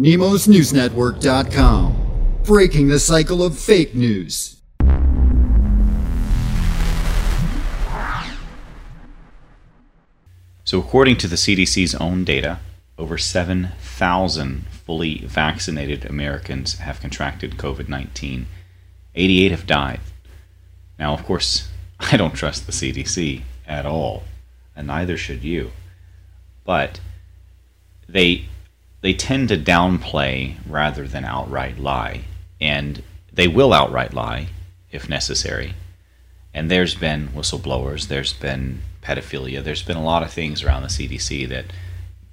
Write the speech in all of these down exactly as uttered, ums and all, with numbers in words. Nemos News Network dot com, breaking the cycle of fake news. So according to the C D C's own data, over seven thousand fully vaccinated Americans have contracted COVID nineteen. eighty-eight have died. Now, of course, I don't trust the C D C at all, and neither should you. But they they tend to downplay rather than outright lie, and they will outright lie if necessary. And there's been whistleblowers, there's been pedophilia, there's been a lot of things around the C D C that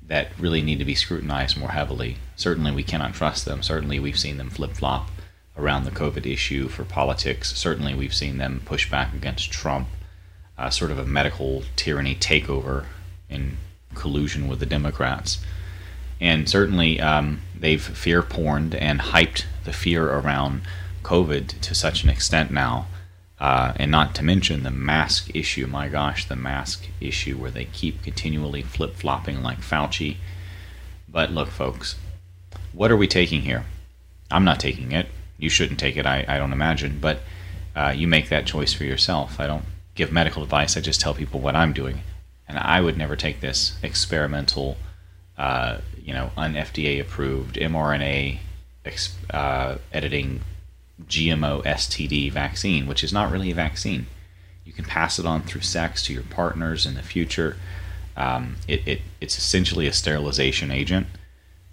that really need to be scrutinized more heavily. Certainly we cannot trust them. Certainly we've seen them flip-flop around the COVID issue for politics. Certainly we've seen them push back against Trump, uh, sort of a medical tyranny takeover in collusion with the Democrats. And certainly um, they've fear-porned and hyped the fear around COVID to such an extent now. Uh, and not to mention the mask issue. My gosh, the mask issue where they keep continually flip-flopping like Fauci. But look, folks, what are we taking here? I'm not taking it. You shouldn't take it, I, I don't imagine. But uh, you make that choice for yourself. I don't give medical advice. I just tell people what I'm doing. And I would never take this experimental, uh, you know, un-F D A-approved mRNA ex- uh, editing G M O S T D vaccine, which is not really a vaccine. You can pass it on through sex to your partners in the future. Um, it, it it's essentially a sterilization agent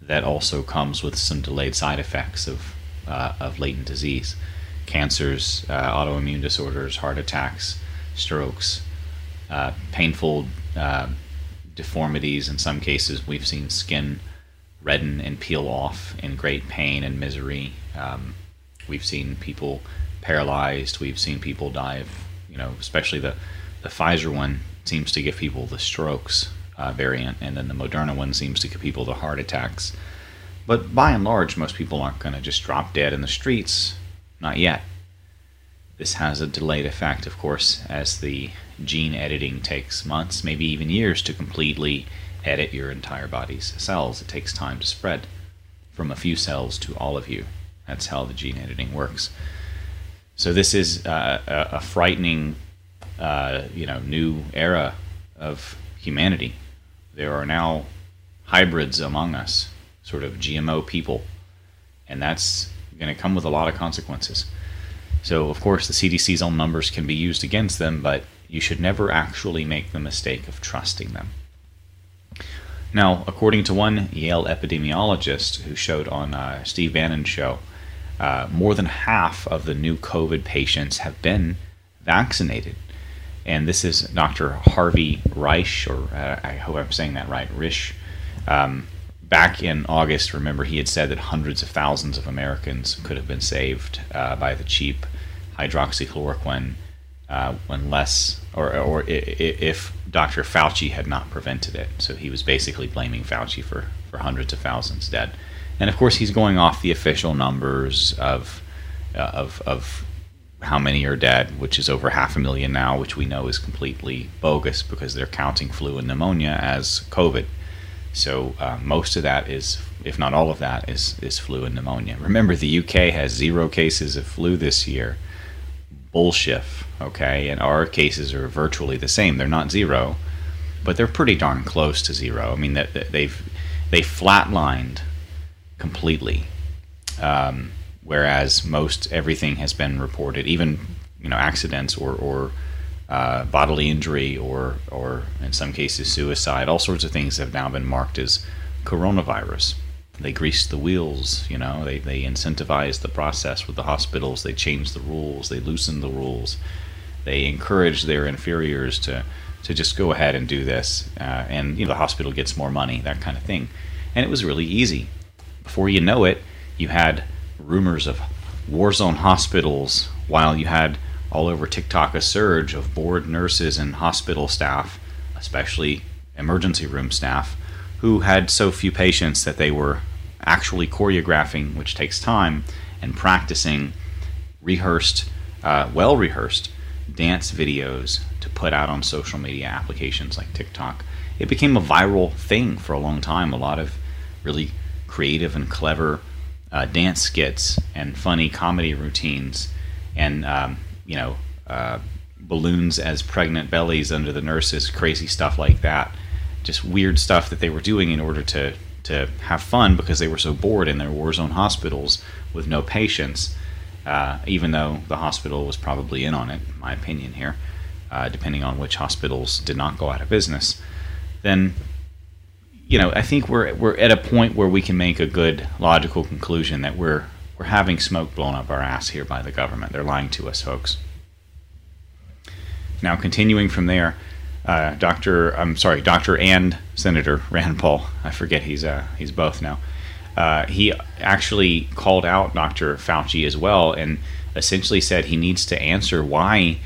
that also comes with some delayed side effects of uh, of latent disease, cancers, uh, autoimmune disorders, heart attacks, strokes, uh, painful uh, deformities. In some cases, we've seen skin redden and peel off in great pain and misery. Um, We've seen people paralyzed. We've seen people die of, you know, especially the, the Pfizer one seems to give people the strokes uh, variant, and then the Moderna one seems to give people the heart attacks. But by and large, most people aren't going to just drop dead in the streets. Not yet. This has a delayed effect, of course, as the gene editing takes months, maybe even years, to completely edit your entire body's cells. It takes time to spread from a few cells to all of you. That's how the gene editing works. So this is uh, a, a frightening, uh, you know, new era of humanity. There are now hybrids among us, sort of G M O people, and that's going to come with a lot of consequences. So, of course, the C D C's own numbers can be used against them, but you should never actually make the mistake of trusting them. Now, according to one Yale epidemiologist who showed on uh, Steve Bannon's show, Uh, more than half of the new COVID patients have been vaccinated. And this is Doctor Harvey Risch, or uh, I hope I'm saying that right, Risch. Um, back in August, remember, he had said that hundreds of thousands of Americans could have been saved uh, by the cheap hydroxychloroquine uh, unless, or, or if Doctor Fauci had not prevented it. So he was basically blaming Fauci for, for hundreds of thousands dead. And of course, he's going off the official numbers of uh, of of how many are dead, which is over half a million now, which we know is completely bogus because they're counting flu and pneumonia as COVID. So uh, most of that is, if not all of that, is is flu and pneumonia. Remember, the U K has zero cases of flu this year. Bullshit, okay? And our cases are virtually the same. They're not zero, but they're pretty darn close to zero. I mean, that they've they flatlined completely, um, whereas most everything has been reported, even, you know, accidents or, or uh, bodily injury or, or in some cases suicide. All sorts of things have now been marked as coronavirus. They greased the wheels, you know, they, they incentivized the process with the hospitals, they changed the rules, they loosened the rules, they encouraged their inferiors to, to just go ahead and do this, uh, and, you know, the hospital gets more money, that kind of thing. And it was really easy. Before you know it, you had rumors of war zone hospitals, while you had all over TikTok a surge of bored nurses and hospital staff, especially emergency room staff, who had so few patients that they were actually choreographing, which takes time, and practicing rehearsed, uh, well-rehearsed dance videos to put out on social media applications like TikTok. It became a viral thing for a long time. A lot of really creative and clever uh, dance skits and funny comedy routines, and um, you know, uh, balloons as pregnant bellies under the nurses, crazy stuff like that. Just weird stuff that they were doing in order to to have fun because they were so bored in their war zone hospitals with no patients. Uh, even though the hospital was probably in on it, in my opinion here, uh, depending on which hospitals did not go out of business, then, you know, I think we're we're at a point where we can make a good logical conclusion that we're we're having smoke blown up our ass here by the government. They're lying to us, folks. Now, continuing from there, uh, Doctor I'm sorry, Doctor and Senator Rand Paul. I forget he's uh, he's both now. Uh, he actually called out Doctor Fauci as well, and essentially said he needs to answer why,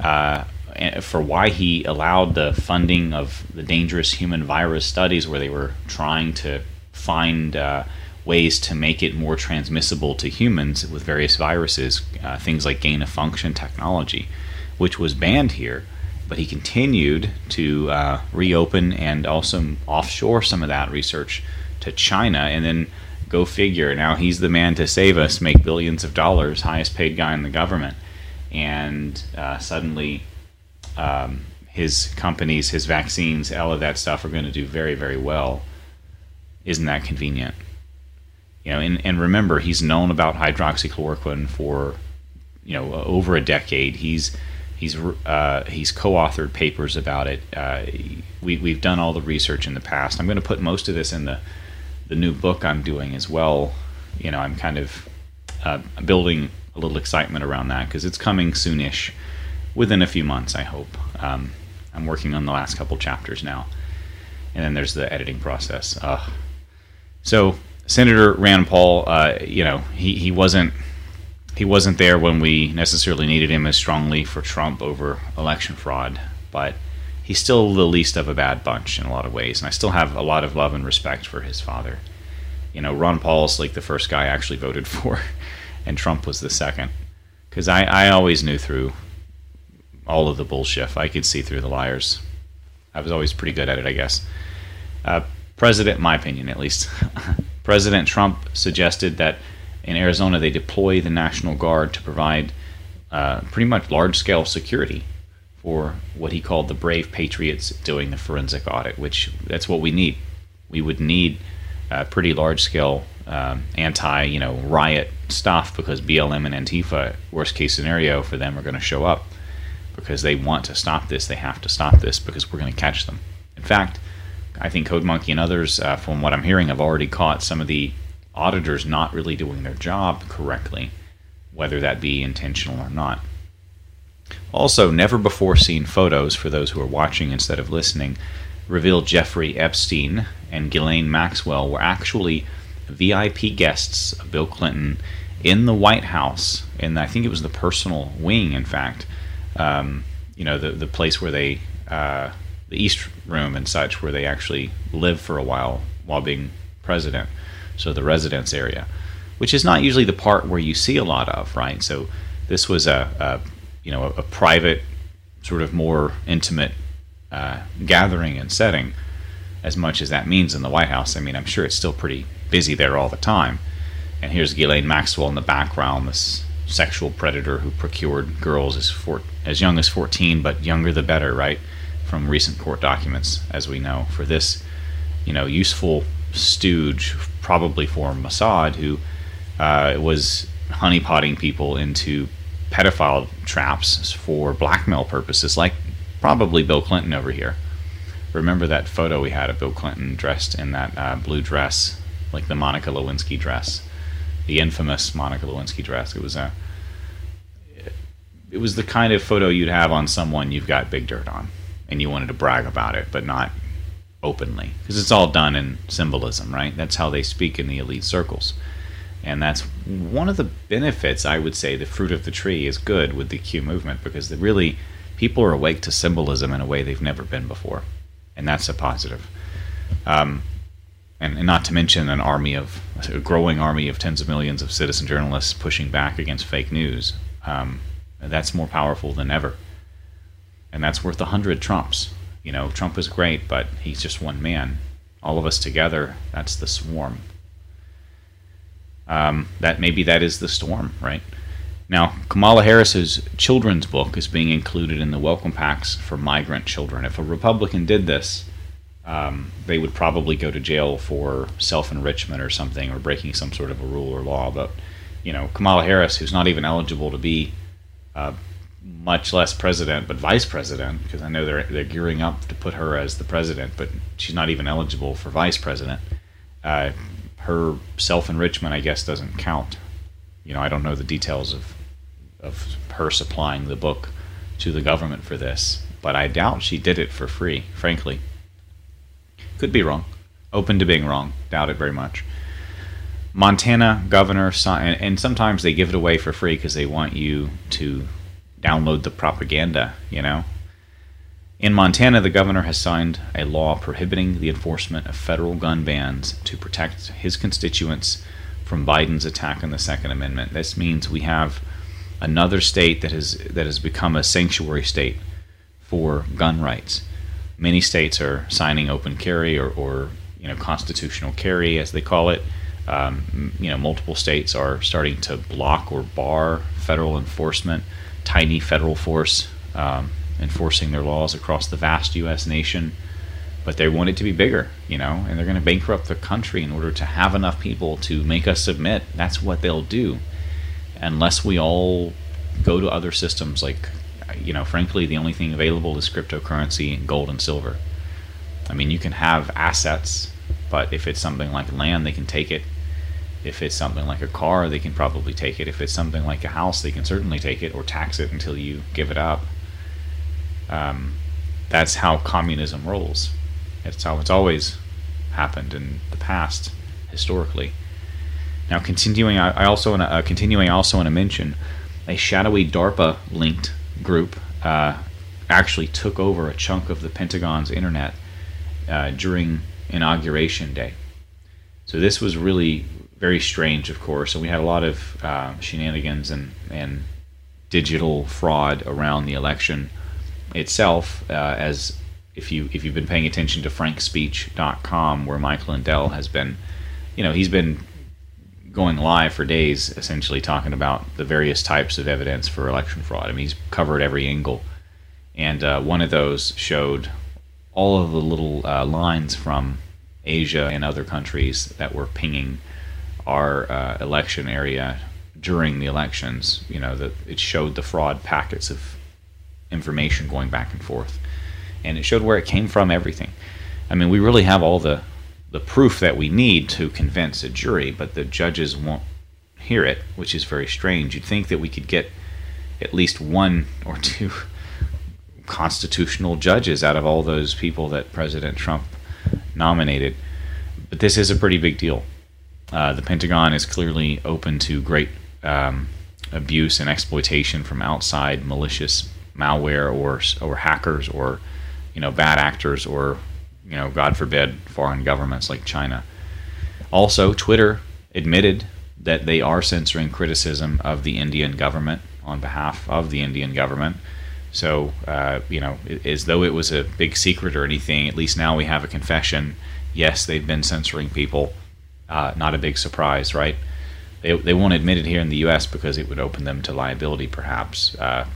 uh, for why he allowed the funding of the dangerous human virus studies, where they were trying to find uh, ways to make it more transmissible to humans with various viruses, uh, things like gain of function technology, which was banned here. But he continued to uh, reopen and also offshore some of that research to China, and then go figure. Now he's the man to save us, make billions of dollars, highest paid guy in the government, and uh, suddenly um, his companies, his vaccines, all of that stuff are going to do very, very well. Isn't that convenient? You know, and, and remember, he's known about hydroxychloroquine for, you know, over a decade. He's he's uh, he's co-authored papers about it. Uh, we we've done all the research in the past. I'm going to put most of this in the. The new book I'm doing as well. You know, I'm kind of uh, building a little excitement around that because it's coming soonish, within a few months, I hope. Um, I'm working on the last couple chapters now, and then there's the editing process. Uh, so Senator Rand Paul, uh, you know, he he wasn't he wasn't there when we necessarily needed him as strongly for Trump over election fraud, but he's still the least of a bad bunch in a lot of ways, and I still have a lot of love and respect for his father. You know, Ron Paul's like the first guy I actually voted for, and Trump was the second. Because I, I always knew through all of the bullshit. I could see through the liars. I was always pretty good at it, I guess. Uh, President, my opinion at least, President Trump suggested that in Arizona they deploy the National Guard to provide uh, pretty much large-scale security, or what he called the brave patriots doing the forensic audit, which that's what we need. We would need uh, pretty large-scale um, anti, you know, riot stuff because B L M and Antifa, worst-case scenario for them, are going to show up because they want to stop this. They have to stop this because we're going to catch them. In fact, I think Code Monkey and others, uh, from what I'm hearing, have already caught some of the auditors not really doing their job correctly, whether that be intentional or not. Also, never-before-seen photos, for those who are watching instead of listening, reveal Jeffrey Epstein and Ghislaine Maxwell were actually V I P guests of Bill Clinton in the White House, and I think it was the personal wing, in fact, um, you know, the, the place where they, uh, the East Room and such, where they actually lived for a while while being president, so the residence area, which is not usually the part where you see a lot of, right? So this was a... a you know, a, a private, sort of more intimate uh, gathering and setting, as much as that means in the White House. I mean, I'm sure it's still pretty busy there all the time. And here's Ghislaine Maxwell in the background, this sexual predator who procured girls as, four, as young as fourteen, but younger the better, right? From recent court documents, as we know, for this, you know, useful stooge, probably for Mossad, who uh, was honeypotting people into pedophile traps for blackmail purposes, like probably Bill Clinton over here. Remember that photo we had of Bill Clinton dressed in that uh, blue dress, like the Monica Lewinsky dress, the infamous Monica Lewinsky dress. It was a, it was the kind of photo you'd have on someone you've got big dirt on, and you wanted to brag about it, but not openly, because it's all done in symbolism, right? That's how they speak in the elite circles. And that's one of the benefits, I would say, the fruit of the tree is good with the Q movement, because really people are awake to symbolism in a way they've never been before. And that's a positive. Um, and, and not to mention an army of, a growing army of tens of millions of citizen journalists pushing back against fake news. Um, that's more powerful than ever. And that's worth a hundred Trumps. You know, Trump is great, but he's just one man. All of us together, that's the swarm. um, that maybe that is the storm, right? Now, Kamala Harris's children's book is being included in the welcome packs for migrant children. If a Republican did this, um, they would probably go to jail for self-enrichment or something, or breaking some sort of a rule or law. But, you know, Kamala Harris, who's not even eligible to be uh, much less president, but vice president, because I know they're, they're gearing up to put her as the president, but she's not even eligible for vice president. Uh, her self-enrichment, I guess, doesn't count. You know, I don't know the details of of her supplying the book to the government for this, but I doubt she did it for free, frankly. Could be wrong. Open to being wrong. Doubt it very much. Montana governor, and, and sometimes they give it away for free because they want you to download the propaganda, you know. In Montana, the governor has signed a law prohibiting the enforcement of federal gun bans to protect his constituents from Biden's attack on the Second Amendment. This means we have another state that has that has become a sanctuary state for gun rights. Many states are signing open carry or, or you know, constitutional carry, as they call it. Um, you know, multiple states are starting to block or bar federal enforcement. Tiny federal force um, enforcing their laws across the vast U S nation. But they want it to be bigger, you know, and they're going to bankrupt the country in order to have enough people to make us submit. That's what they'll do, unless we all go to other systems. Like, you know, frankly, the only thing available is cryptocurrency and gold and silver. I mean, you can have assets, but if it's something like land, they can take it. If it's something like a car, they can probably take it. If it's something like a house, they can certainly take it or tax it until you give it up. Um, that's how communism rolls. It's how it's always happened in the past, historically. Now, continuing, I also want to uh, continuing. I also want to mention a shadowy DARPA-linked group uh, actually took over a chunk of the Pentagon's internet uh, during Inauguration Day. So this was really very strange, of course, and we had a lot of uh, shenanigans and and digital fraud around the election itself, uh, as. If you if you've been paying attention to frank speech dot com, where Mike Lindell has been, you know, he's been going live for days, essentially talking about the various types of evidence for election fraud. I mean, he's covered every angle, and uh, one of those showed all of the little uh, lines from Asia and other countries that were pinging our uh, election area during the elections. You know, that it showed the fraud packets of information going back and forth. And it showed where it came from, everything. I mean, we really have all the the proof that we need to convince a jury, but the judges won't hear it, which is very strange. You'd think that we could get at least one or two constitutional judges out of all those people that President Trump nominated. But this is a pretty big deal. Uh, the Pentagon is clearly open to great um, abuse and exploitation from outside malicious malware or or hackers or... you know, bad actors or, you know, God forbid, foreign governments like China. Also, Twitter admitted that they are censoring criticism of the Indian government on behalf of the Indian government. So, uh, you know, as though it was a big secret or anything, at least now we have a confession. Yes, they've been censoring people. Uh, not a big surprise, right? They, they won't admit it here in the U S because it would open them to liability, perhaps. Uh,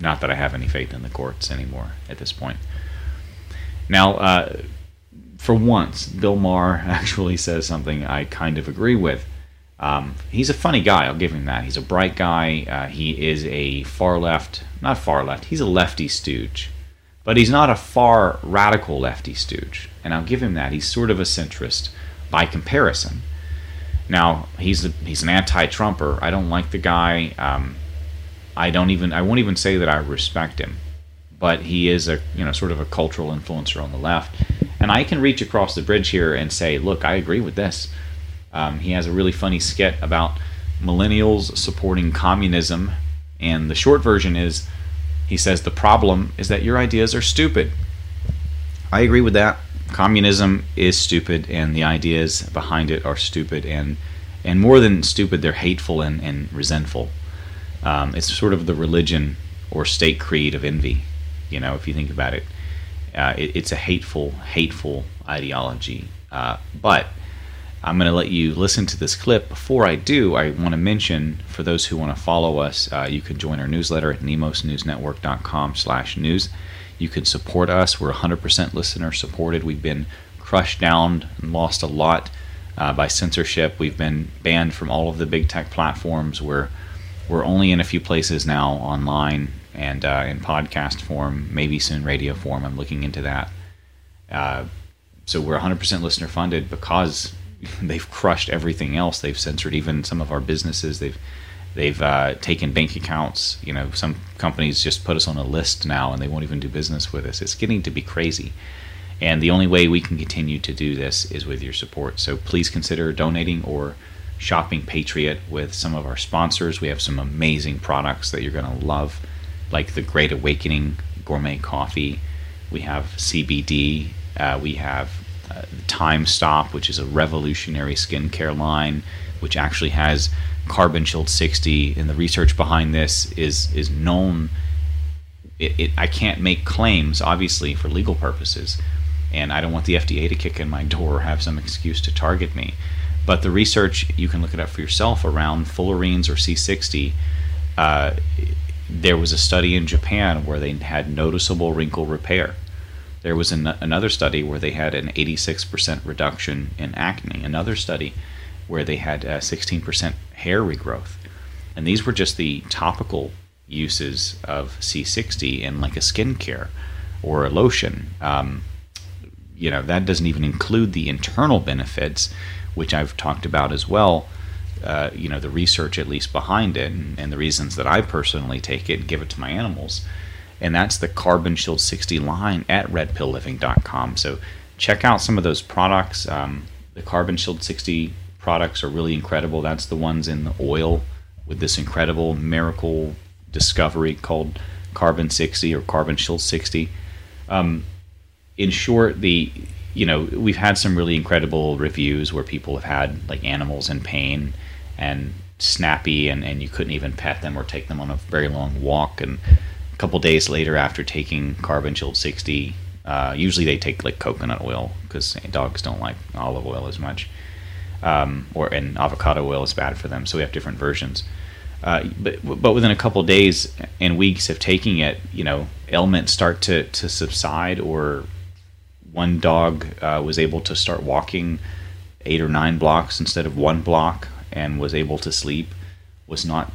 not that I have any faith in the courts anymore at this point. Now, uh, for once, Bill Maher actually says something I kind of agree with. Um, he's a funny guy, I'll give him that. He's a bright guy. Uh, he is a far left, not far left, he's a lefty stooge. But he's not a far radical lefty stooge, and I'll give him that. He's sort of a centrist by comparison. Now, he's a, he's an anti-Trumper. I don't like the guy. Um, I don't even, I won't even say that I respect him, but he is a, you know, sort of a cultural influencer on the left. And I can reach across the bridge here and say, look, I agree with this. Um, he has a really funny skit about millennials supporting communism. And the short version is, he says, the problem is that your ideas are stupid. I agree with that. Communism is stupid, and the ideas behind it are stupid. And, and more than stupid, they're hateful and, and resentful. Um, it's sort of the religion or state creed of envy, you know, if you think about it. Uh, it it's a hateful, hateful ideology. Uh, but I'm going to let you listen to this clip. Before I do, I want to mention, for those who want to follow us, uh, you can join our newsletter at nemos news network dot com slash news. You can support us. We're one hundred percent listener supported. We've been crushed down and lost a lot uh, by censorship. We've been banned from all of the big tech platforms. We're, we're only in a few places now online and uh, in podcast form, maybe soon radio form. I'm looking into that. Uh, so we're one hundred percent listener funded because they've crushed everything else. They've censored even some of our businesses. They've they've uh, taken bank accounts. You know, some companies just put us on a list now, and they won't even do business with us. It's getting to be crazy. And the only way we can continue to do this is with your support. So please consider donating or shopping Patriot with some of our sponsors. We have some amazing products that you're going to love, like the Great Awakening Gourmet Coffee. We have C B D. Uh, we have Uh, Time Stop, which is a revolutionary skincare line, which actually has Carbon Shield sixty, and the research behind this is is known. It, it, I can't make claims, obviously, for legal purposes, and I don't want the F D A to kick in my door or have some excuse to target me. But the research, you can look it up for yourself around fullerenes or C sixty. Uh, there was a study in Japan where they had noticeable wrinkle repair. There was an, another study where they had an eighty-six percent reduction in acne. Another study where they had uh, sixteen percent hair regrowth. And these were just the topical uses of C sixty in like a skincare or a lotion. Um, you know, that doesn't even include the internal benefits, which I've talked about as well. Uh, you know, the research at least behind it and, and the reasons that I personally take it and give it to my animals. And that's the Carbon Shield sixty line at red pill living dot com. So check out some of those products. Um, the Carbon Shield sixty products are really incredible. That's the ones in the oil with this incredible miracle discovery called Carbon sixty or Carbon Shield sixty. Um, in short, the you know we've had some really incredible reviews where people have had like animals in pain and snappy, and, and you couldn't even pet them or take them on a very long walk. And couple days later after taking Carbon Shield sixty, uh, usually they take like coconut oil because dogs don't like olive oil as much, um, or and avocado oil is bad for them, so we have different versions. Uh, but but within a couple days and weeks of taking it, you know, ailments start to, to subside, or one dog uh, was able to start walking eight or nine blocks instead of one block and was able to sleep, was not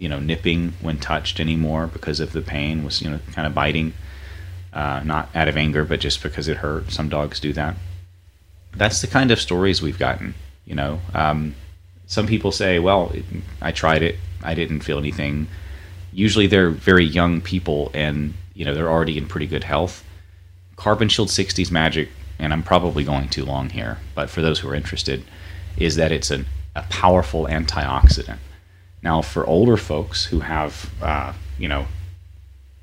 you know, nipping when touched anymore because of the pain, was, you know, kind of biting, uh, not out of anger, but just because it hurt. Some dogs do that. That's the kind of stories we've gotten, you know. Um, some people say, well, it, I tried it, I didn't feel anything. Usually they're very young people and, you know, they're already in pretty good health. Carbon Shield sixty's magic, and I'm probably going too long here, but for those who are interested, is that it's an, a powerful antioxidant. Now, for older folks who have, uh, you know,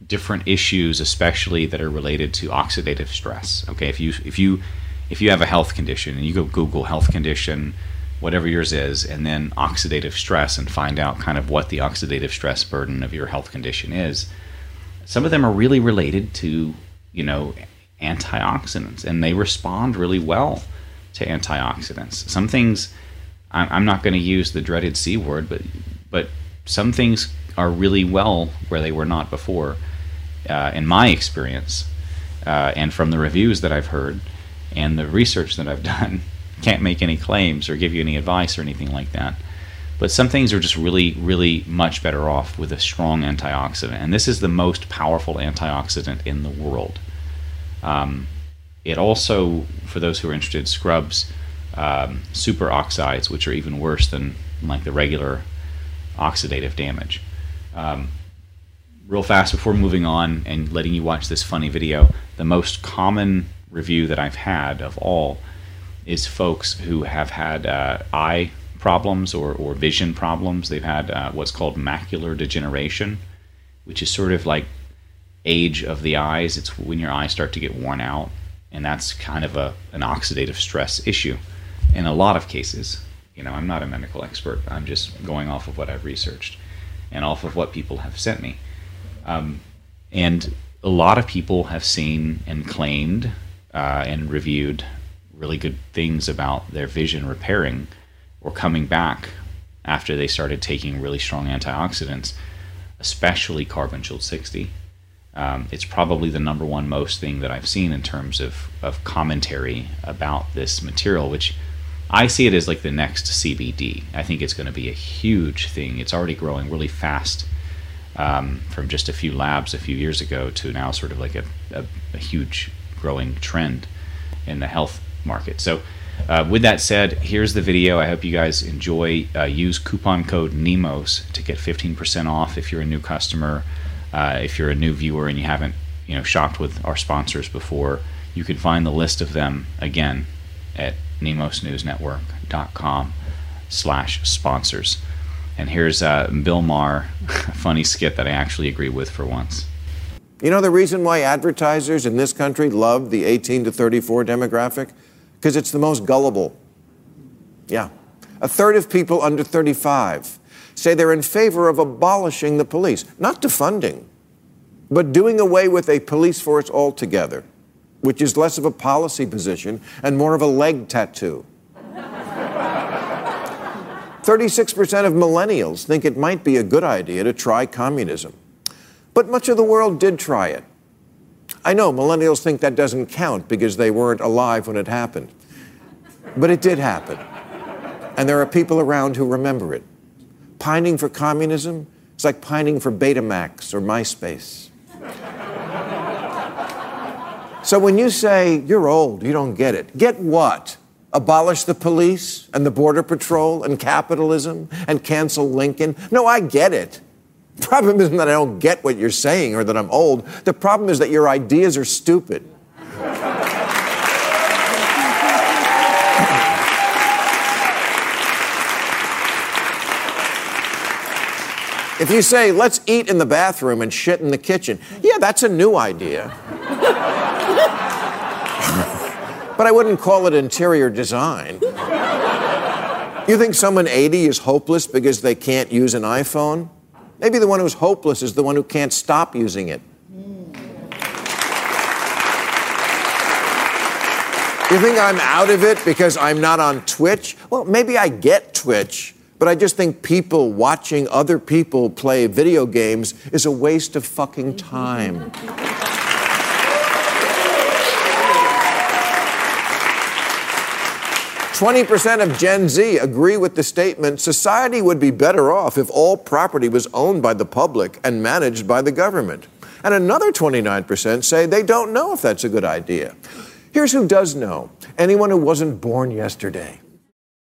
different issues, especially that are related to oxidative stress. Okay, if you if you if you have a health condition and you go Google health condition, whatever yours is, and then oxidative stress, and find out kind of what the oxidative stress burden of your health condition is. Some of them are really related to, you know, antioxidants, and they respond really well to antioxidants. Some things, I'm not going to use the dreaded C word, but. But some things are really well where they were not before, uh, in my experience, uh, and from the reviews that I've heard and the research that I've done. Can't make any claims or give you any advice or anything like that. But some things are just really, really much better off with a strong antioxidant. And this is the most powerful antioxidant in the world. Um, it also, for those who are interested, scrubs um, superoxides, which are even worse than like the regular oxidative damage. Um, real fast before moving on and letting you watch this funny video, the most common review that I've had of all is folks who have had uh, eye problems or, or vision problems. They've had uh, what's called macular degeneration, which is sort of like age of the eyes. It's when your eyes start to get worn out, and that's kind of a an oxidative stress issue in a lot of cases. You know, I'm not a medical expert. I'm just going off of what I've researched and off of what people have sent me. Um, and a lot of people have seen and claimed uh, and reviewed really good things about their vision repairing or coming back after they started taking really strong antioxidants, especially Carbon Shield sixty. Um, it's probably the number one most thing that I've seen in terms of, of commentary about this material, which I see it as like the next C B D. I think it's going to be a huge thing. It's already growing really fast um, from just a few labs a few years ago to now sort of like a, a, a huge growing trend in the health market. So uh, with that said, here's the video. I hope you guys enjoy. Uh, use coupon code NEMOS to get fifteen percent off if you're a new customer. Uh, if you're a new viewer and you haven't, you know, shopped with our sponsors before, you can find the list of them again at Nemos News Network dot com slash sponsors. And here's uh, Bill Maher, a funny skit that I actually agree with for once. You know the reason why advertisers in this country love the eighteen to thirty-four demographic? Because it's the most gullible. Yeah. A third of people under thirty-five say they're in favor of abolishing the police, not defunding, but doing away with a police force altogether, which is less of a policy position and more of a leg tattoo. thirty-six percent of millennials think it might be a good idea to try communism. But much of the world did try it. I know millennials think that doesn't count because they weren't alive when it happened. But it did happen. And there are people around who remember it. Pining for communism is like pining for Betamax or MySpace. So when you say, you're old, you don't get it, get what? Abolish the police and the border patrol and capitalism and cancel Lincoln? No, I get it. The problem isn't that I don't get what you're saying or that I'm old. The problem is that your ideas are stupid. If you say, let's eat in the bathroom and shit in the kitchen, yeah, that's a new idea. But I wouldn't call it interior design. You think someone eighty is hopeless because they can't use an iPhone? Maybe the one who's hopeless is the one who can't stop using it. You think I'm out of it because I'm not on Twitch? Well, maybe I get Twitch. But I just think people watching other people play video games is a waste of fucking time. twenty percent of Gen Z agree with the statement, society would be better off if all property was owned by the public and managed by the government. And another twenty-nine percent say they don't know if that's a good idea. Here's who does know. Anyone who wasn't born yesterday.